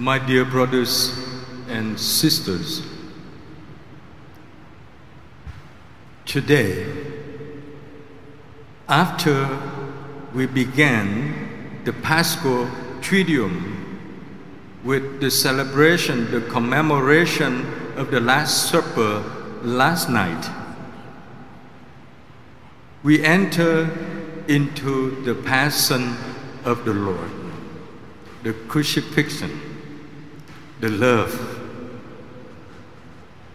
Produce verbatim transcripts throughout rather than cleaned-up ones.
My dear brothers and sisters, today, after we began the Paschal Triduum with the celebration, the commemoration of the Last Supper last night, we enter into the Passion of the Lord, the crucifixion, the love.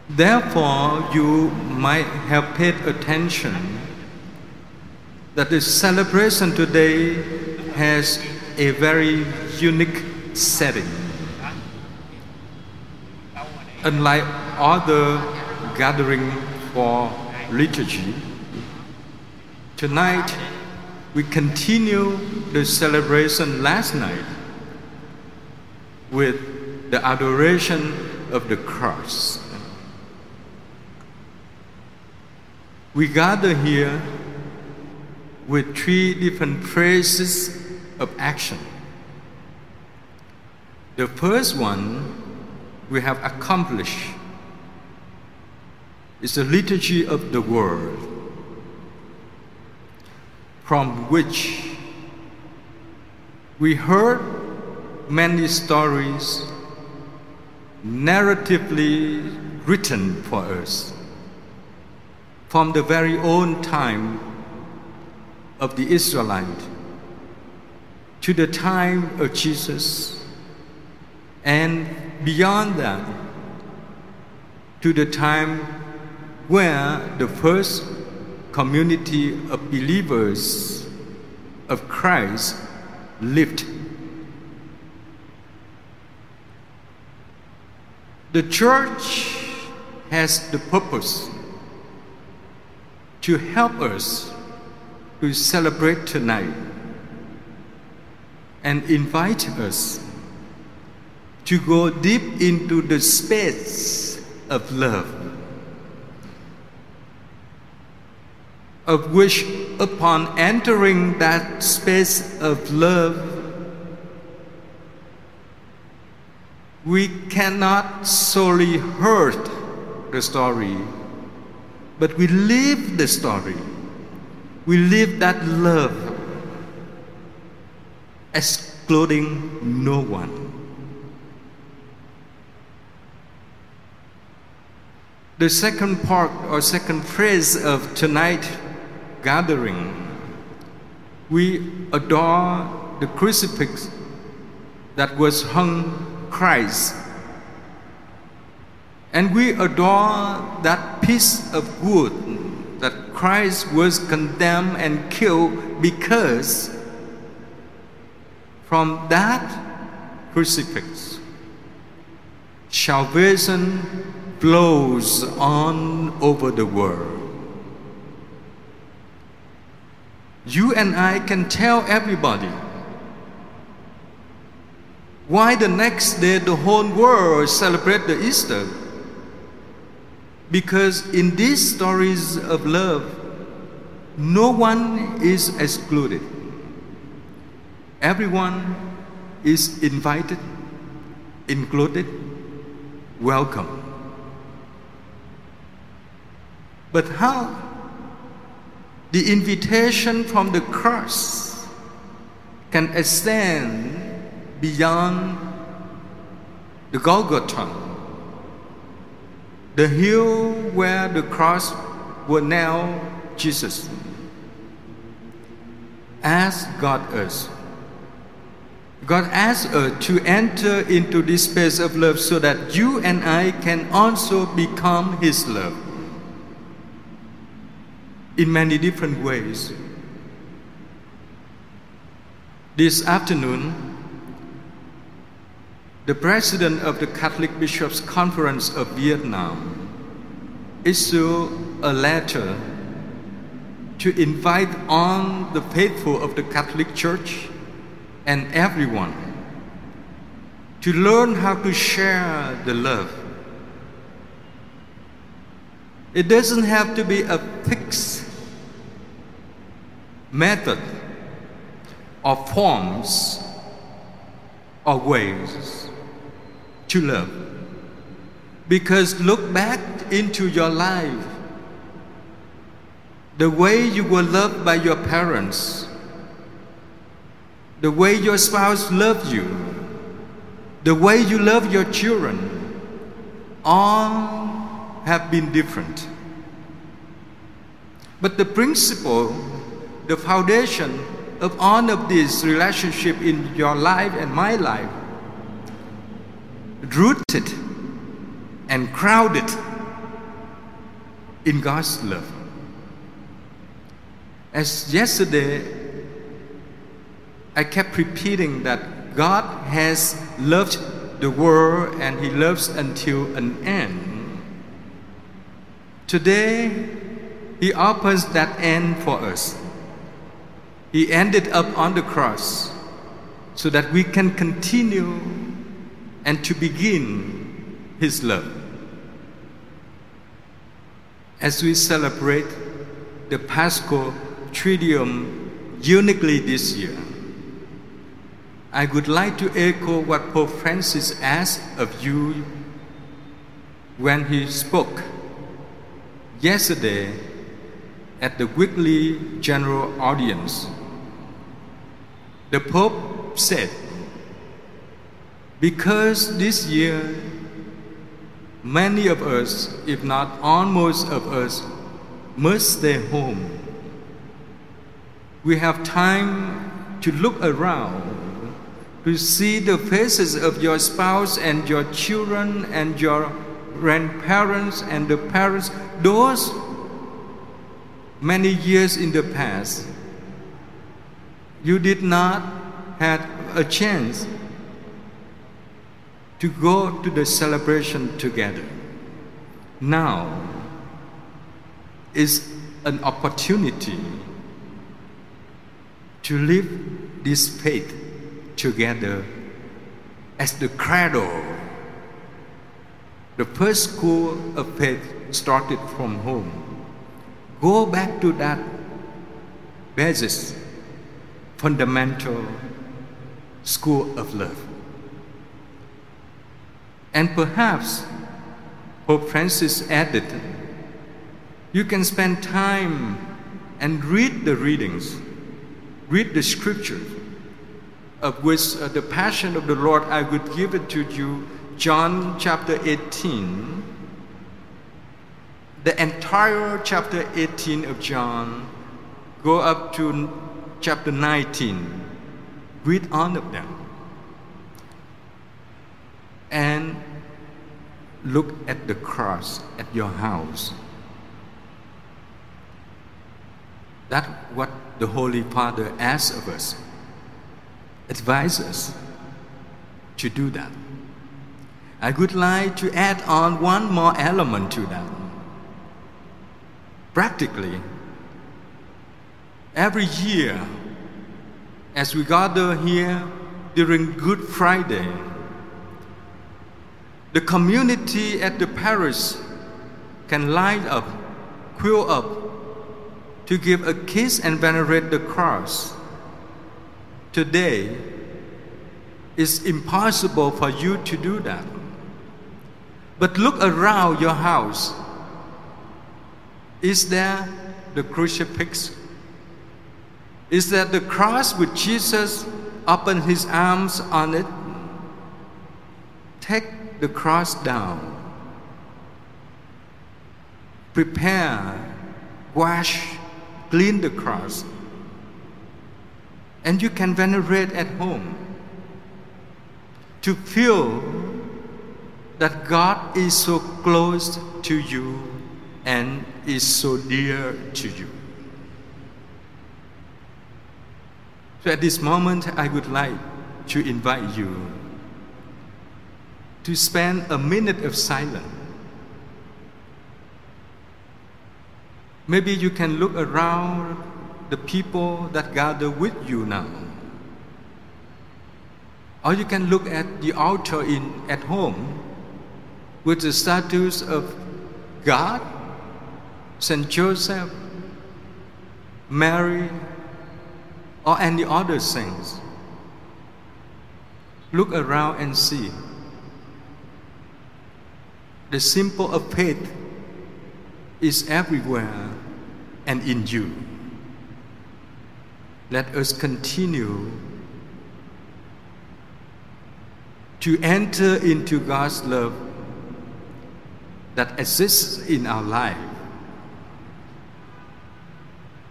Therefore, you might have paid attention that the celebration today has a very unique setting. Unlike other gathering for liturgy, tonight we continue the celebration last night with the adoration of the cross. We gather here with three different phases of action. The first one we have accomplished is the liturgy of the Word, from which we heard many stories narratively written for us from the very own time of the Israelite to the time of Jesus, and beyond that to the time where the first community of believers of Christ lived. The church has the purpose to help us to celebrate tonight and invite us to go deep into the space of love, of which upon entering that space of love, we cannot solely hear the story, but we live the story. We live that love, excluding no one. The second part or second phase of tonight's gathering, we adore the crucifix that was hung Christ. And we adore that piece of wood that Christ was condemned and killed, because from that crucifix, salvation flows on over the world. You and I can tell everybody why the next day the whole world celebrates the Easter. Because in these stories of love, no one is excluded. Everyone is invited, included, welcome. But how? The invitation from the cross can extend beyond the Golgotha, the hill where the cross will nail Jesus. As God is, God asks us to enter into this space of love so that you and I can also become His love in many different ways. This afternoon, the president of the Catholic Bishops' Conference of Vietnam issued a letter to invite on the faithful of the Catholic Church and everyone to learn how to share the love. It doesn't have to be a fixed method or forms or ways, to love. Because look back into your life, the way you were loved by your parents, the way your spouse loved you, the way you love your children, all have been different. But the principle, the foundation of all of this relationship in your life and my life, rooted and crowded in God's love. As yesterday, I kept repeating that God has loved the world and He loves until an end. Today, He opens that end for us. He ended up on the cross so that we can continue and to begin His love. As we celebrate the Paschal Triduum uniquely this year, I would like to echo what Pope Francis asked of you when he spoke yesterday at the weekly general audience. The Pope said, because this year, many of us, if not almost of us, must stay home, we have time to look around, to see the faces of your spouse and your children and your grandparents and the parents, those many years in the past you did not have a chance to go to the celebration together. Now is an opportunity to live this faith together as the cradle, the first school of faith started from home. Go back to that basis, fundamental school of love. And perhaps, Pope Francis added, you can spend time and read the readings, read the scriptures, of which uh, the Passion of the Lord, I would give it to you, John chapter eighteen. The entire chapter eighteen of John, go up to chapter nineteen, read all of them. And look at the cross at your house. That's what the Holy Father asks of us, advises us to do that. I would like to add on one more element to that. Practically, every year, as we gather here during Good Friday, the community at the parish can line up, queue up, to give a kiss and venerate the cross. Today, it's impossible for you to do that. But look around your house. Is there the crucifix? Is there the cross with Jesus open His arms on it? Take the cross down. Prepare, wash, clean the cross, and you can venerate at home to feel that God is so close to you and is so dear to you. So at this moment, I would like to invite you to spend a minute of silence. Maybe you can look around the people that gather with you now. Or you can look at the altar in, at home with the statues of God, Saint Joseph, Mary, or any other saints. Look around and see the symbol of faith is everywhere and in you. Let us continue to enter into God's love that exists in our life.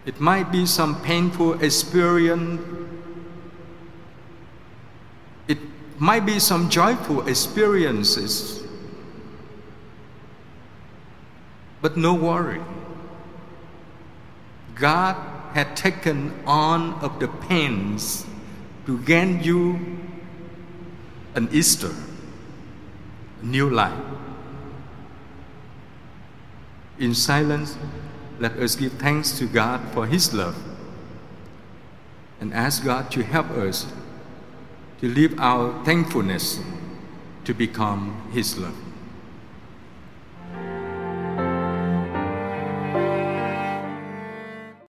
It might be some painful experience. It might be some joyful experiences. But no worry. God had taken on of the pains to gain you an Easter, a new life. In silence, let us give thanks to God for His love and ask God to help us to live our thankfulness to become His love.